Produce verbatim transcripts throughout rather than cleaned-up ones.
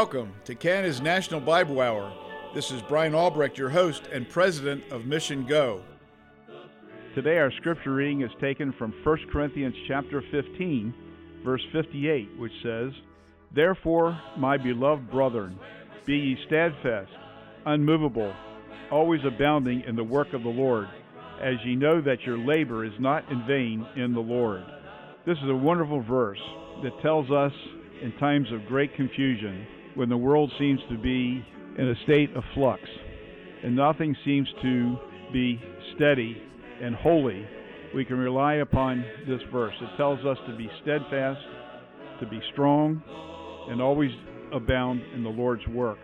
Welcome to Canada's National Bible Hour. This is Brian Albrecht, your host and president of Mission Go. Today our scripture reading is taken from First Corinthians chapter fifteen, verse fifty-eight, which says, "Therefore, my beloved brethren, be ye steadfast, unmovable, always abounding in the work of the Lord, as ye know that your labor is not in vain in the Lord." This is a wonderful verse that tells us in times of great confusion, when the world seems to be in a state of flux and nothing seems to be steady and holy, we can rely upon this verse. It tells us to be steadfast, to be strong, and always abound in the Lord's work,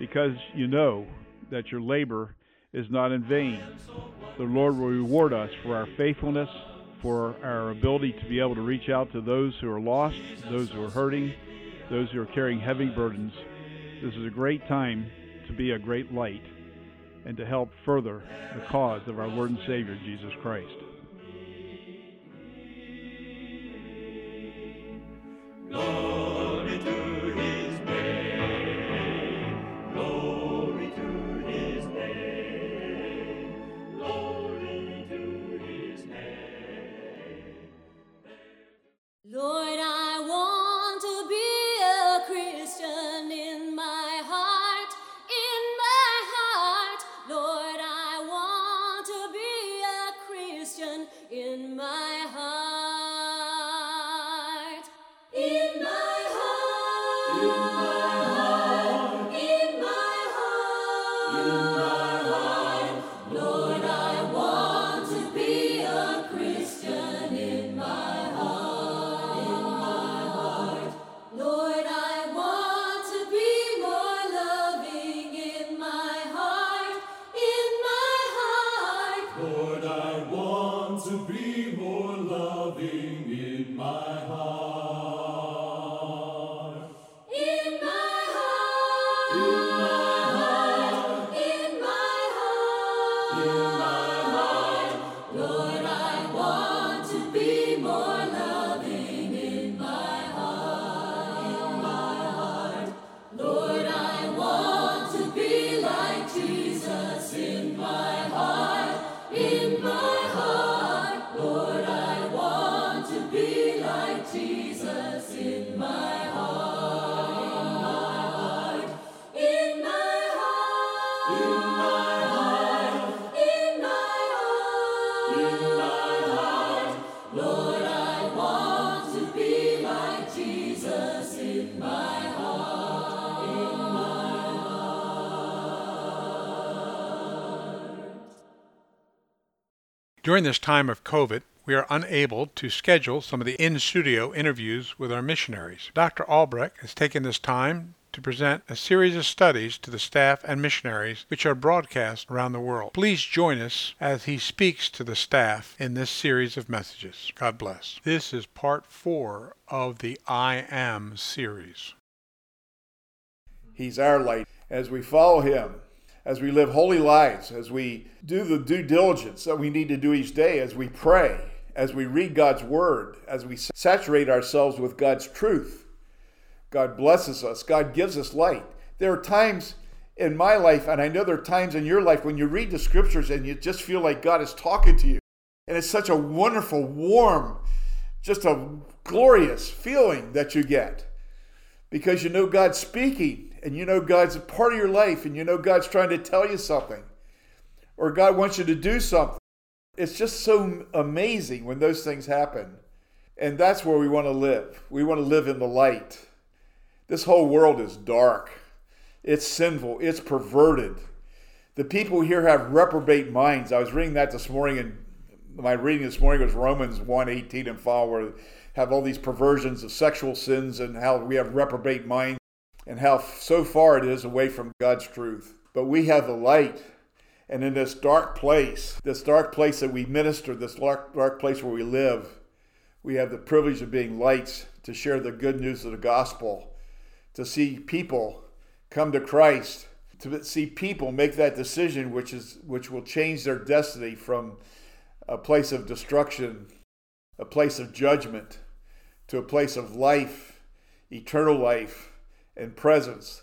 because you know that your labor is not in vain. The Lord will reward us for our faithfulness, for our ability to be able to reach out to those who are lost, those who are hurting, those who are carrying heavy burdens. This is a great time to be a great light and to help further the cause of our Lord and Savior, Jesus Christ. Glory to His name. Glory to His name. Glory to His name. Lord, I want to be a Christian in my heart, in my heart. Lord, I want to be a Christian in my heart. In my heart. In my heart. In my heart. In my heart. Lord, I want to be a Christian in my heart. In my heart. Lord, I want to be more loving in my heart. In my heart. Lord, I want to be more loving in my heart. In my heart. In my heart. In my heart. In my heart. Lord, I want to be more loving in my heart. In my heart. Lord, I want to be like Jesus in my heart. In my heart. Lord, I want to be like Jesus in my heart. In my heart. In my heart. In my heart. In my heart. Lord, I want to be like Jesus in my heart. In my heart. During this time of COVID, we are unable to schedule some of the in-studio interviews with our missionaries. Doctor Albrecht has taken this time to present a series of studies to the staff and missionaries which are broadcast around the world. Please join us as he speaks to the staff in this series of messages. God bless. This is part four of the I Am series. He's our light. As we follow him, as we live holy lives, as we do the due diligence that we need to do each day, as we pray, as we read God's word, as we saturate ourselves with God's truth, God blesses us. God gives us light. There are times in my life, and I know there are times in your life, when you read the scriptures and you just feel like God is talking to you. And it's such a wonderful, warm, just a glorious feeling that you get, because you know God's speaking, and you know God's a part of your life, and you know God's trying to tell you something, or God wants you to do something. It's just so amazing when those things happen, and that's where we want to live. We want to live in the light. This whole world is dark. It's sinful. It's perverted. The people here have reprobate minds. I was reading that this morning, and my reading this morning was Romans one eighteen and following, have all these perversions of sexual sins and how we have reprobate minds and how so far it is away from God's truth. But we have the light. And in this dark place, this dark place that we minister, this dark, dark place where we live, we have the privilege of being lights to share the good news of the gospel, to see people come to Christ, to see people make that decision which is which will change their destiny from a place of destruction, a place of judgment, to a place of life, eternal life, and presence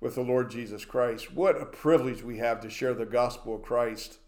with the Lord Jesus Christ. What a privilege we have to share the gospel of Christ.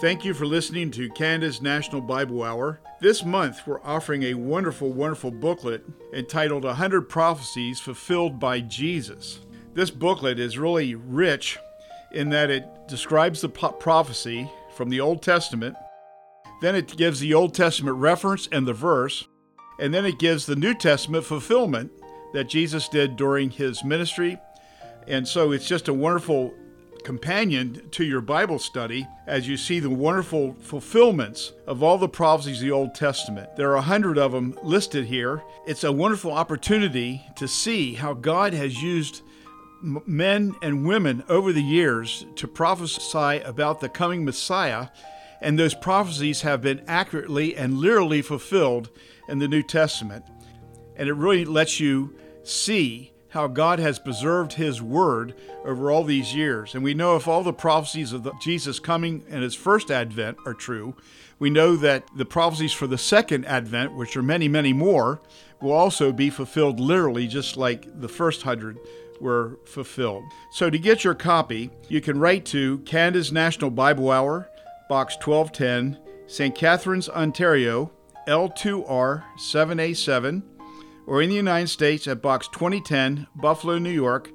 Thank you for listening to Canada's National Bible Hour. This month, we're offering a wonderful, wonderful booklet entitled one hundred Prophecies Fulfilled by Jesus. This booklet is really rich in that it describes the prophecy from the Old Testament, then it gives the Old Testament reference and the verse, and then it gives the New Testament fulfillment that Jesus did during his ministry. And so it's just a wonderful companion to your Bible study as you see the wonderful fulfillments of all the prophecies of the Old Testament. There are a hundred of them listed here. It's a wonderful opportunity to see how God has used men and women over the years to prophesy about the coming Messiah and those prophecies have been accurately and literally fulfilled in the New Testament. And it really lets you see how God has preserved His Word over all these years. And we know if all the prophecies of the Jesus coming and His first advent are true, we know that the prophecies for the second advent, which are many, many more, will also be fulfilled literally just like the first hundred were fulfilled. So to get your copy, you can write to Canada's National Bible Hour, Box twelve ten, Saint Catharines, Ontario, L two R seven A seven, or in the United States at Box twenty ten, Buffalo, New York,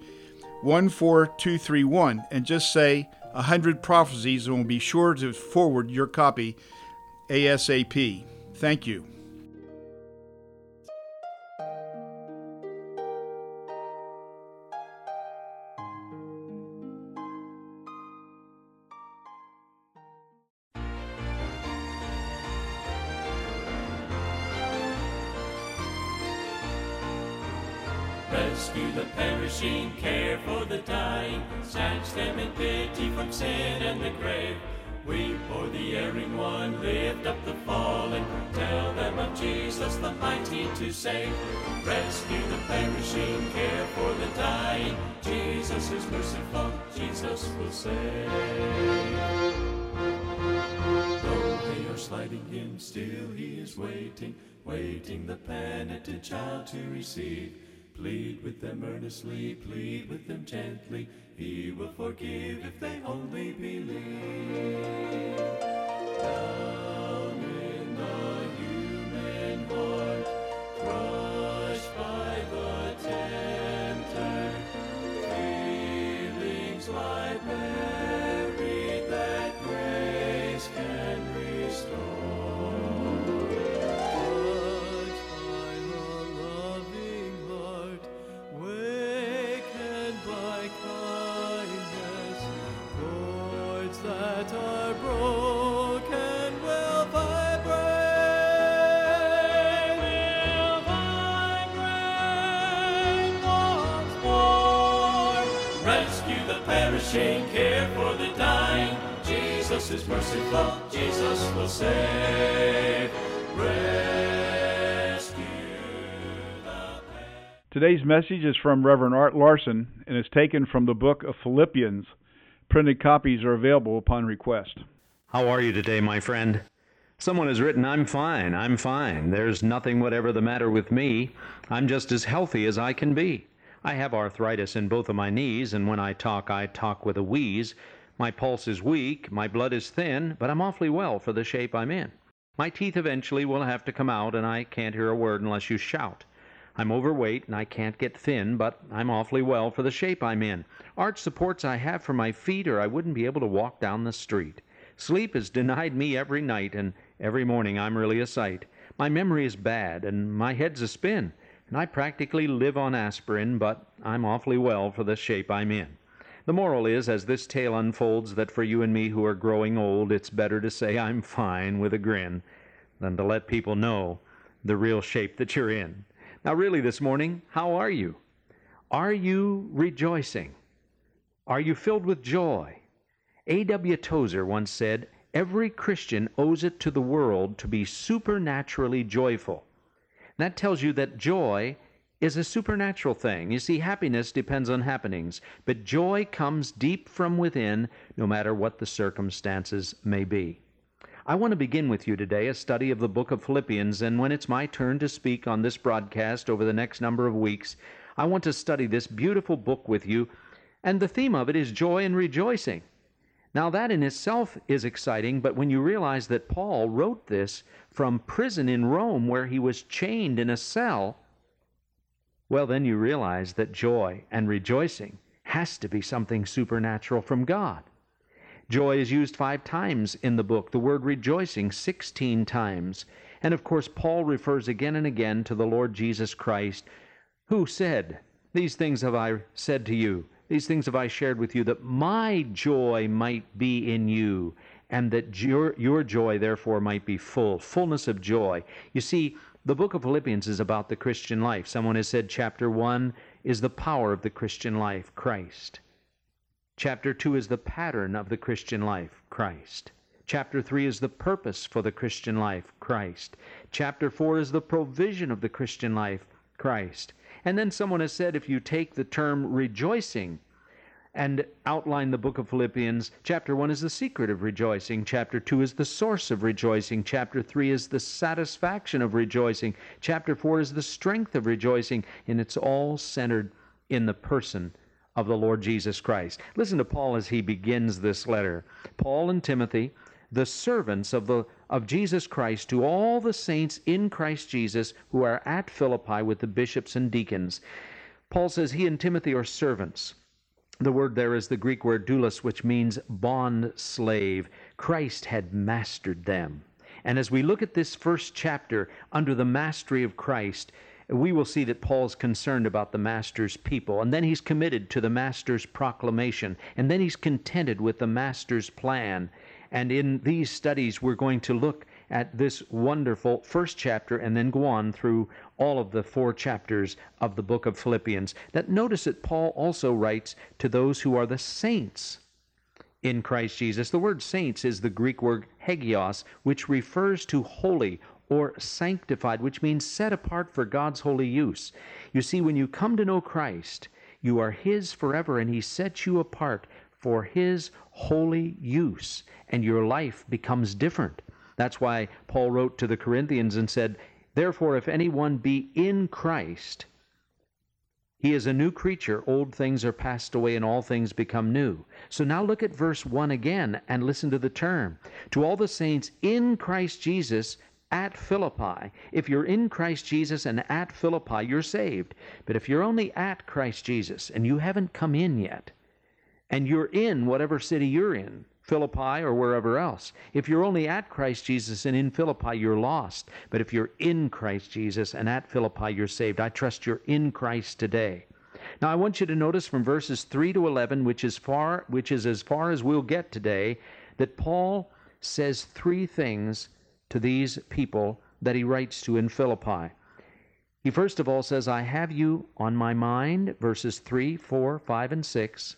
one four two three one, and just say one hundred Prophecies, and we'll be sure to forward your copy ASAP. Thank you. Rescue the perishing, care for the dying, snatch them in pity from sin and the grave. Weep for the erring one, lift up the fallen, tell them of Jesus the mighty to save. Rescue the perishing, care for the dying, Jesus is merciful, Jesus will save. Though they are slighting him, still he is waiting, waiting the penitent child to receive. Plead with them earnestly, plead with them gently. He will forgive if they only believe. Down in the human heart, crushed by the tempter, feelings lie buried that grace can restore. Care for the dying, Jesus is merciful, Jesus will save. Rescue the pain. Today's message is from Reverend Art Larson and is taken from the book of Philippians. Printed copies are available upon request. How are you today, my friend? Someone has written, I'm fine, I'm fine. There's nothing whatever the matter with me. I'm just as healthy as I can be. I have arthritis in both of my knees, and when I talk, I talk with a wheeze. My pulse is weak, my blood is thin, but I'm awfully well for the shape I'm in. My teeth eventually will have to come out, and I can't hear a word unless you shout. I'm overweight, and I can't get thin, but I'm awfully well for the shape I'm in. Arch supports I have for my feet, or I wouldn't be able to walk down the street. Sleep is denied me every night, and every morning I'm really a sight. My memory is bad, and my head's a spin. And I practically live on aspirin, but I'm awfully well for the shape I'm in. The moral is, as this tale unfolds, that for you and me who are growing old, it's better to say I'm fine with a grin than to let people know the real shape that you're in. Now really this morning, how are you? Are you rejoicing? Are you filled with joy? A W Tozer once said, every Christian owes it to the world to be supernaturally joyful. That tells you that joy is a supernatural thing. You see, happiness depends on happenings, but joy comes deep from within, no matter what the circumstances may be. I want to begin with you today a study of the book of Philippians, and when it's my turn to speak on this broadcast over the next number of weeks, I want to study this beautiful book with you, and the theme of it is joy and rejoicing. Now that in itself is exciting, but when you realize that Paul wrote this from prison in Rome where he was chained in a cell, well, then you realize that joy and rejoicing has to be something supernatural from God. Joy is used five times in the book, the word rejoicing sixteen times. And of course, Paul refers again and again to the Lord Jesus Christ, who said, these things have I said to you, these things have I shared with you, that my joy might be in you, and that your, your joy, therefore, might be full, fullness of joy. You see, the book of Philippians is about the Christian life. Someone has said chapter one is the power of the Christian life, Christ. Chapter two is the pattern of the Christian life, Christ. Chapter three is the purpose for the Christian life, Christ. Chapter four is the provision of the Christian life, Christ. And then someone has said, if you take the term rejoicing and outline the book of Philippians, chapter one is the secret of rejoicing, chapter two is the source of rejoicing, chapter three is the satisfaction of rejoicing, chapter four is the strength of rejoicing, and it's all centered in the person of the Lord Jesus Christ. Listen to Paul as he begins this letter. Paul and Timothy, the servants of the of Jesus Christ, to all the saints in Christ Jesus who are at Philippi with the bishops and deacons. Paul says he and Timothy are servants. The word there is the Greek word doulos, which means bond slave. Christ had mastered them. And as we look at this first chapter under the mastery of Christ, we will see that Paul's concerned about the master's people, and then he's committed to the master's proclamation, and then he's contented with the master's plan. And in these studies, we're going to look at this wonderful first chapter and then go on through all of the four chapters of the book of Philippians. That notice that Paul also writes to those who are the saints in Christ Jesus. The word saints is the Greek word hagios, which refers to holy or sanctified, which means set apart for God's holy use. You see, when you come to know Christ, you are His forever, and He sets you apart for His holy use, and your life becomes different. That's why Paul wrote to the Corinthians and said, therefore, if anyone be in Christ, he is a new creature. Old things are passed away, and all things become new. So now look at verse one again and listen to the term. To all the saints in Christ Jesus at Philippi. If you're in Christ Jesus and at Philippi, you're saved. But if you're only at Christ Jesus and you haven't come in yet, and you're in whatever city you're in, Philippi or wherever else, if you're only at Christ Jesus and in Philippi, you're lost. But if you're in Christ Jesus and at Philippi, you're saved. I trust you're in Christ today. Now, I want you to notice from verses three to eleven, which is far, which is as far as we'll get today, that Paul says three things to these people that he writes to in Philippi. He first of all says, I have you on my mind, verses three, four, five, and six.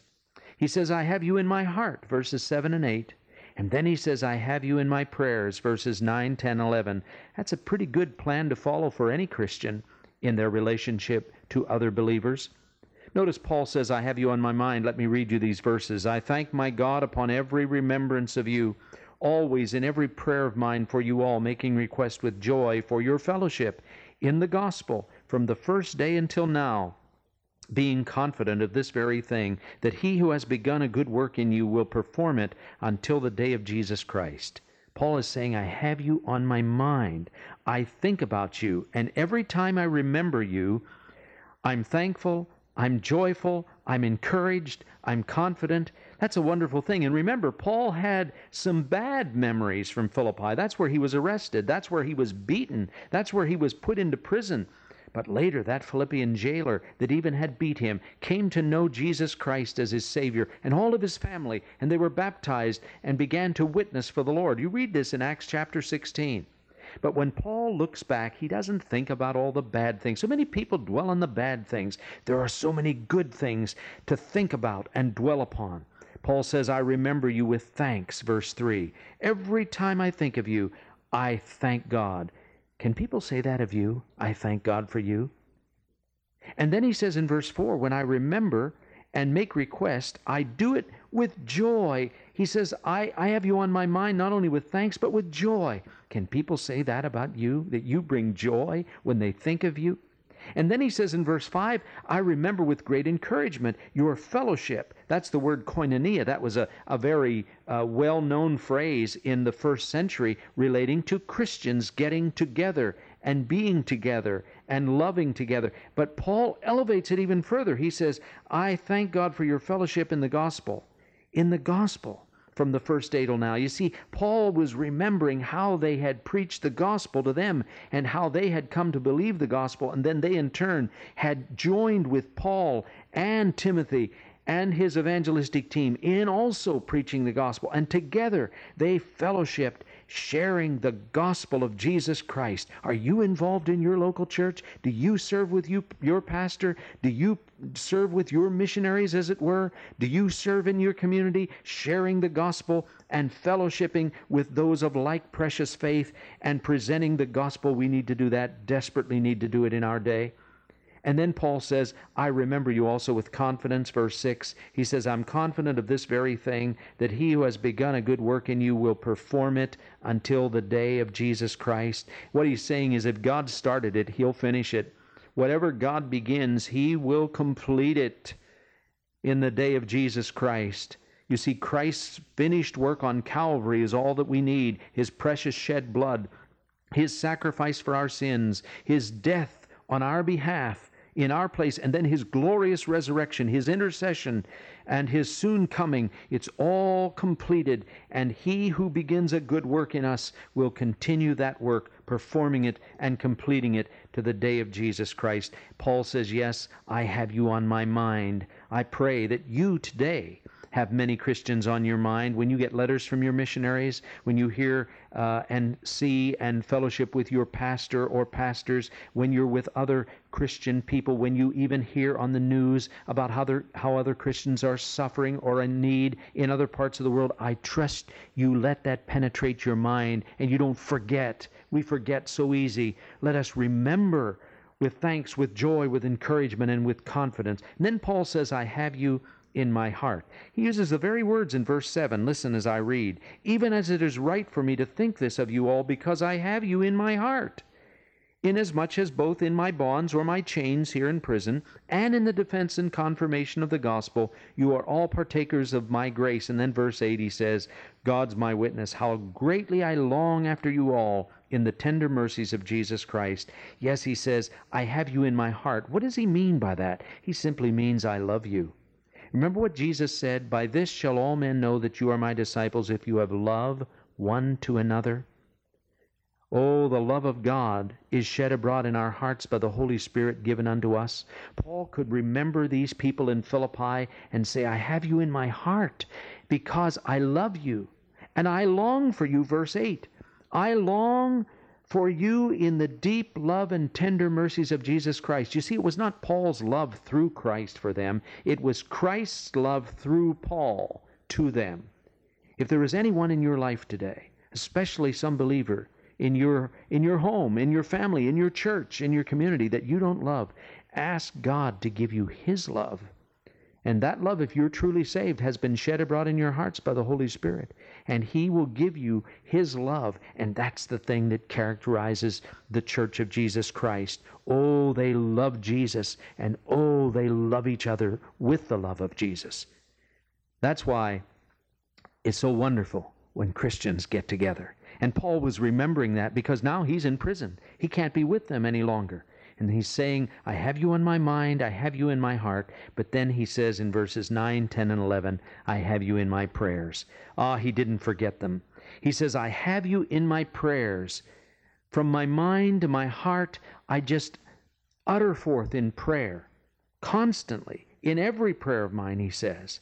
He says, I have you in my heart, verses seven and eight. And then he says, I have you in my prayers, verses nine, ten, eleven. That's a pretty good plan to follow for any Christian in their relationship to other believers. Notice Paul says, I have you on my mind. Let me read you these verses. I thank my God upon every remembrance of you, always in every prayer of mine for you all, making request with joy for your fellowship in the gospel from the first day until now, being confident of this very thing, that he who has begun a good work in you will perform it until the day of Jesus Christ. Paul is saying, I have you on my mind. I think about you, and every time I remember you, I'm thankful, I'm joyful, I'm encouraged, I'm confident. That's a wonderful thing. And remember, Paul had some bad memories from Philippi. That's where he was arrested. That's where he was beaten. That's where he was put into prison. But later, that Philippian jailer that even had beat him came to know Jesus Christ as his Savior, and all of his family, and they were baptized and began to witness for the Lord. You read this in Acts chapter sixteen. But when Paul looks back, he doesn't think about all the bad things. So many people dwell on the bad things. There are so many good things to think about and dwell upon. Paul says, I remember you with thanks, verse three. Every time I think of you, I thank God. Can people say that of you? I thank God for you. And then he says in verse four, when I remember and make request, I do it with joy. He says, I, I have you on my mind, not only with thanks, but with joy. Can people say that about you, that you bring joy when they think of you? And then he says in verse five, I remember with great encouragement your fellowship. That's the word koinonia. That was a, a very uh, well-known phrase in the first century relating to Christians getting together and being together and loving together. But Paul elevates it even further. He says, I thank God for your fellowship in the gospel. In the gospel. From the first day till now. You see, Paul was remembering how they had preached the gospel to them and how they had come to believe the gospel, and then they in turn had joined with Paul and Timothy and his evangelistic team in also preaching the gospel, and together they fellowshipped sharing the gospel of Jesus Christ. Are you involved in your local church? Do you serve with you, your pastor? Do you serve with your missionaries, as it were? Do you serve in your community, sharing the gospel and fellowshipping with those of like precious faith and presenting the gospel? We need to do that, desperately need to do it in our day. And then Paul says, I remember you also with confidence, verse six. He says, I'm confident of this very thing, that he who has begun a good work in you will perform it until the day of Jesus Christ. What he's saying is, if God started it, he'll finish it. Whatever God begins, he will complete it in the day of Jesus Christ. You see, Christ's finished work on Calvary is all that we need. His precious shed blood, his sacrifice for our sins, his death on our behalf, in our place, and then his glorious resurrection, his intercession, and his soon coming. It's all completed, and he who begins a good work in us will continue that work, performing it and completing it to the day of Jesus Christ. Paul says, yes, I have you on my mind. I pray that you today have many Christians on your mind. When you get letters from your missionaries, when you hear uh, and see and fellowship with your pastor or pastors, when you're with other Christian people, when you even hear on the news about how, how other Christians are suffering or in need in other parts of the world, I trust you let that penetrate your mind and you don't forget. We forget so easy. Let us remember with thanks, with joy, with encouragement, and with confidence. And then Paul says, I have you in my heart. He uses the very words in verse seven. Listen as I read. Even as it is right for me to think this of you all, because I have you in my heart, inasmuch as both in my bonds or my chains here in prison, and in the defense and confirmation of the gospel, you are all partakers of my grace. And then verse eight he says, God's my witness, how greatly I long after you all in the tender mercies of Jesus Christ. Yes, he says, I have you in my heart. What does he mean by that? He simply means I love you. Remember what Jesus said, by this shall all men know that you are my disciples, if you have love one to another. Oh, the love of God is shed abroad in our hearts by the Holy Spirit given unto us. Paul could remember these people in Philippi and say, I have you in my heart because I love you and I long for you, verse eight. I long for you in the deep love and tender mercies of Jesus Christ. You see, it was not Paul's love through Christ for them. It was Christ's love through Paul to them. If there is anyone in your life today, especially some believer in your in your home, in your family, in your church, in your community that you don't love, ask God to give you his love. And that love, if you're truly saved, has been shed abroad in your hearts by the Holy Spirit. And he will give you his love. And that's the thing that characterizes the church of Jesus Christ. Oh, they love Jesus. And oh, they love each other with the love of Jesus. That's why it's so wonderful when Christians get together. And Paul was remembering that because now he's in prison. He can't be with them any longer. And he's saying, I have you on my mind, I have you in my heart. But then he says in verses nine, ten, and eleven, I have you in my prayers. Ah, he didn't forget them. He says, I have you in my prayers. From my mind to my heart, I just utter forth in prayer, constantly, in every prayer of mine, he says.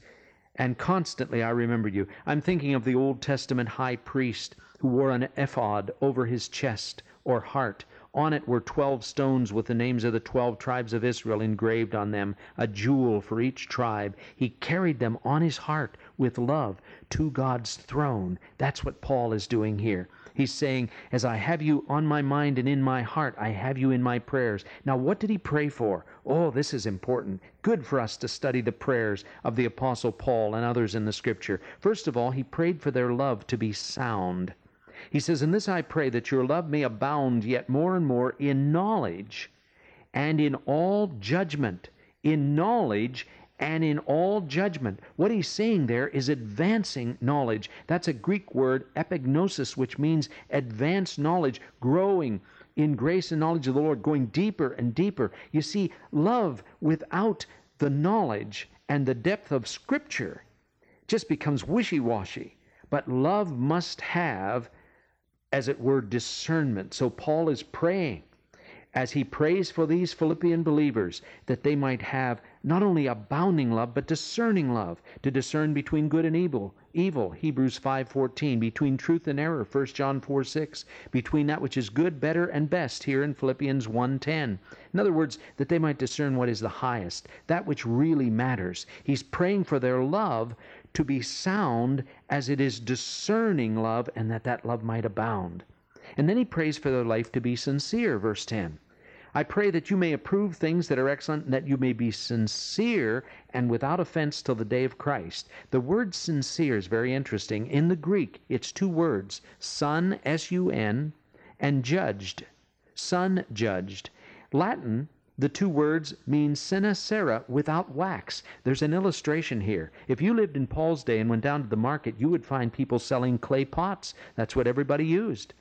And constantly I remember you. I'm thinking of the Old Testament high priest who wore an ephod over his chest or heart. On it were twelve stones with the names of the twelve tribes of Israel engraved on them, a jewel for each tribe. He carried them on his heart with love to God's throne. That's what Paul is doing here. He's saying, as I have you on my mind and in my heart, I have you in my prayers. Now, what did he pray for? Oh, this is important. Good for us to study the prayers of the Apostle Paul and others in the Scripture. First of all, he prayed for their love to be sound. He says, in this I pray, that your love may abound yet more and more in knowledge and in all judgment. In knowledge and in all judgment. What he's saying there is advancing knowledge. That's a Greek word, epignosis, which means advanced knowledge, growing in grace and knowledge of the Lord, going deeper and deeper. You see, love without the knowledge and the depth of Scripture just becomes wishy-washy. But love must have, as it were, discernment. So Paul is praying, as he prays for these Philippian believers, that they might have not only abounding love, but discerning love, to discern between good and evil, evil, Hebrews five fourteen, between truth and error, First John four six, between that which is good, better, and best, here in Philippians one ten. In other words, that they might discern what is the highest, that which really matters. He's praying for their love to be sound as it is discerning love, and that that love might abound. And then he prays for their life to be sincere, verse ten. I pray that you may approve things that are excellent, and that you may be sincere and without offense till the day of Christ. The word sincere is very interesting. In the Greek, it's two words, sun, S U N, and judged, sun judged. Latin, the two words mean sincera, without wax. There's an illustration here. If you lived in Paul's day and went down to the market, you would find people selling clay pots. That's what everybody used.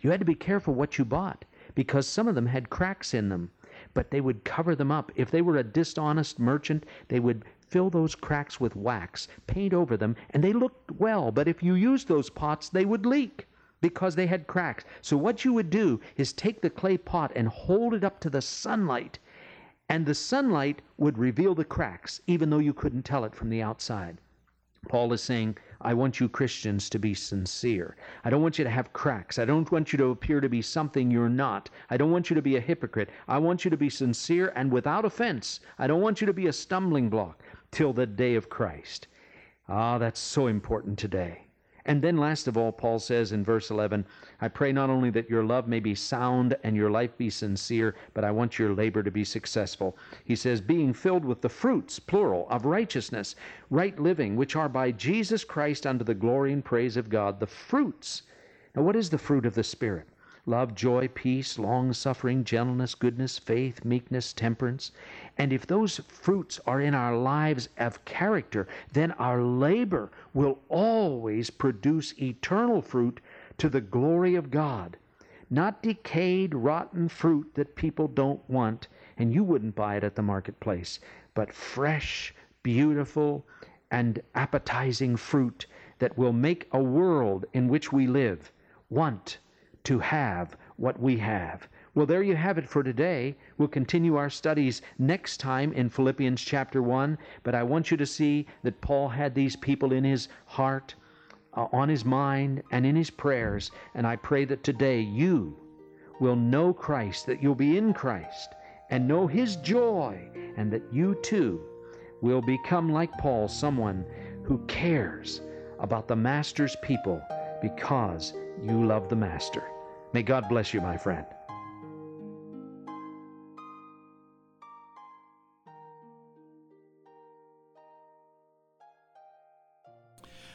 You had to be careful what you bought, because some of them had cracks in them, but they would cover them up. If they were a dishonest merchant, they would fill those cracks with wax, paint over them, and they looked well, but if you used those pots, they would leak because they had cracks. So what you would do is take the clay pot and hold it up to the sunlight, and the sunlight would reveal the cracks, even though you couldn't tell it from the outside. Paul is saying, I want you Christians to be sincere. I don't want you to have cracks. I don't want you to appear to be something you're not. I don't want you to be a hypocrite. I want you to be sincere and without offense. I don't want you to be a stumbling block till the day of Christ. Ah, that's so important today. And then last of all, Paul says in verse eleven, I pray not only that your love may be sound and your life be sincere, but I want your labor to be successful. He says, being filled with the fruits, plural, of righteousness, right living, which are by Jesus Christ unto the glory and praise of God, the fruits. Now, what is the fruit of the Spirit? Love, joy, peace, long-suffering, gentleness, goodness, faith, meekness, temperance. And if those fruits are in our lives of character, then our labor will always produce eternal fruit to the glory of God. Not decayed, rotten fruit that people don't want, and you wouldn't buy it at the marketplace, but fresh, beautiful, and appetizing fruit that will make a world in which we live want to have what we have. Well, there you have it for today. We'll continue our studies next time in Philippians chapter one, but I want you to see that Paul had these people in his heart, uh, on his mind, and in his prayers, and I pray that today you will know Christ, that you'll be in Christ, and know his joy, and that you too will become like Paul, someone who cares about the Master's people because you love the Master. May God bless you, my friend.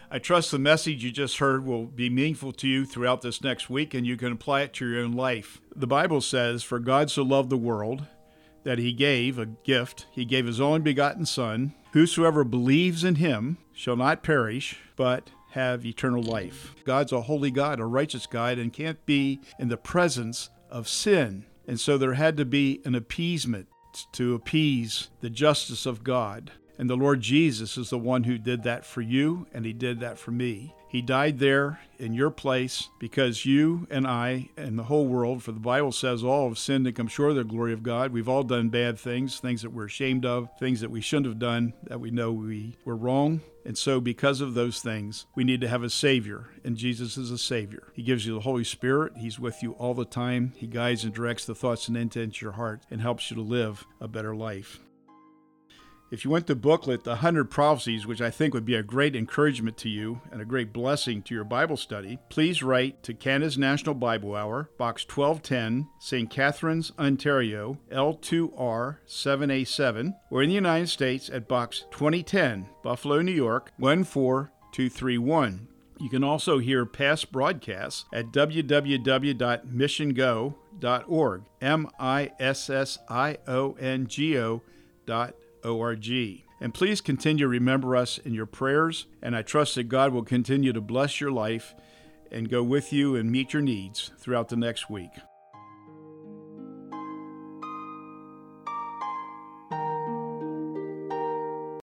I trust the message you just heard will be meaningful to you throughout this next week, and you can apply it to your own life. The Bible says, for God so loved the world that he gave a gift, he gave his only begotten Son. Whosoever believes in him shall not perish, but have eternal life. God's a holy God, a righteous God, and can't be in the presence of sin. And so there had to be an appeasement to appease the justice of God. And the Lord Jesus is the one who did that for you, and he did that for me. He died there in your place because you and I and the whole world, for the Bible says all have sinned and come short of the glory of God. We've all done bad things, things that we're ashamed of, things that we shouldn't have done, that we know we were wrong. And so because of those things, we need to have a Savior, and Jesus is a Savior. He gives you the Holy Spirit. He's with you all the time. He guides and directs the thoughts and intents of your heart and helps you to live a better life. If you want the booklet, The one hundred Prophecies, which I think would be a great encouragement to you and a great blessing to your Bible study, please write to Canada's National Bible Hour, Box twelve ten, Saint Catharines, Ontario, L two R seven A seven, or in the United States at Box twenty ten, Buffalo, New York, one four two three one. You can also hear past broadcasts at w w w dot mission go dot org, M I S S I O N G O dot org. O R G. And please continue to remember us in your prayers, and I trust that God will continue to bless your life and go with you and meet your needs throughout the next week.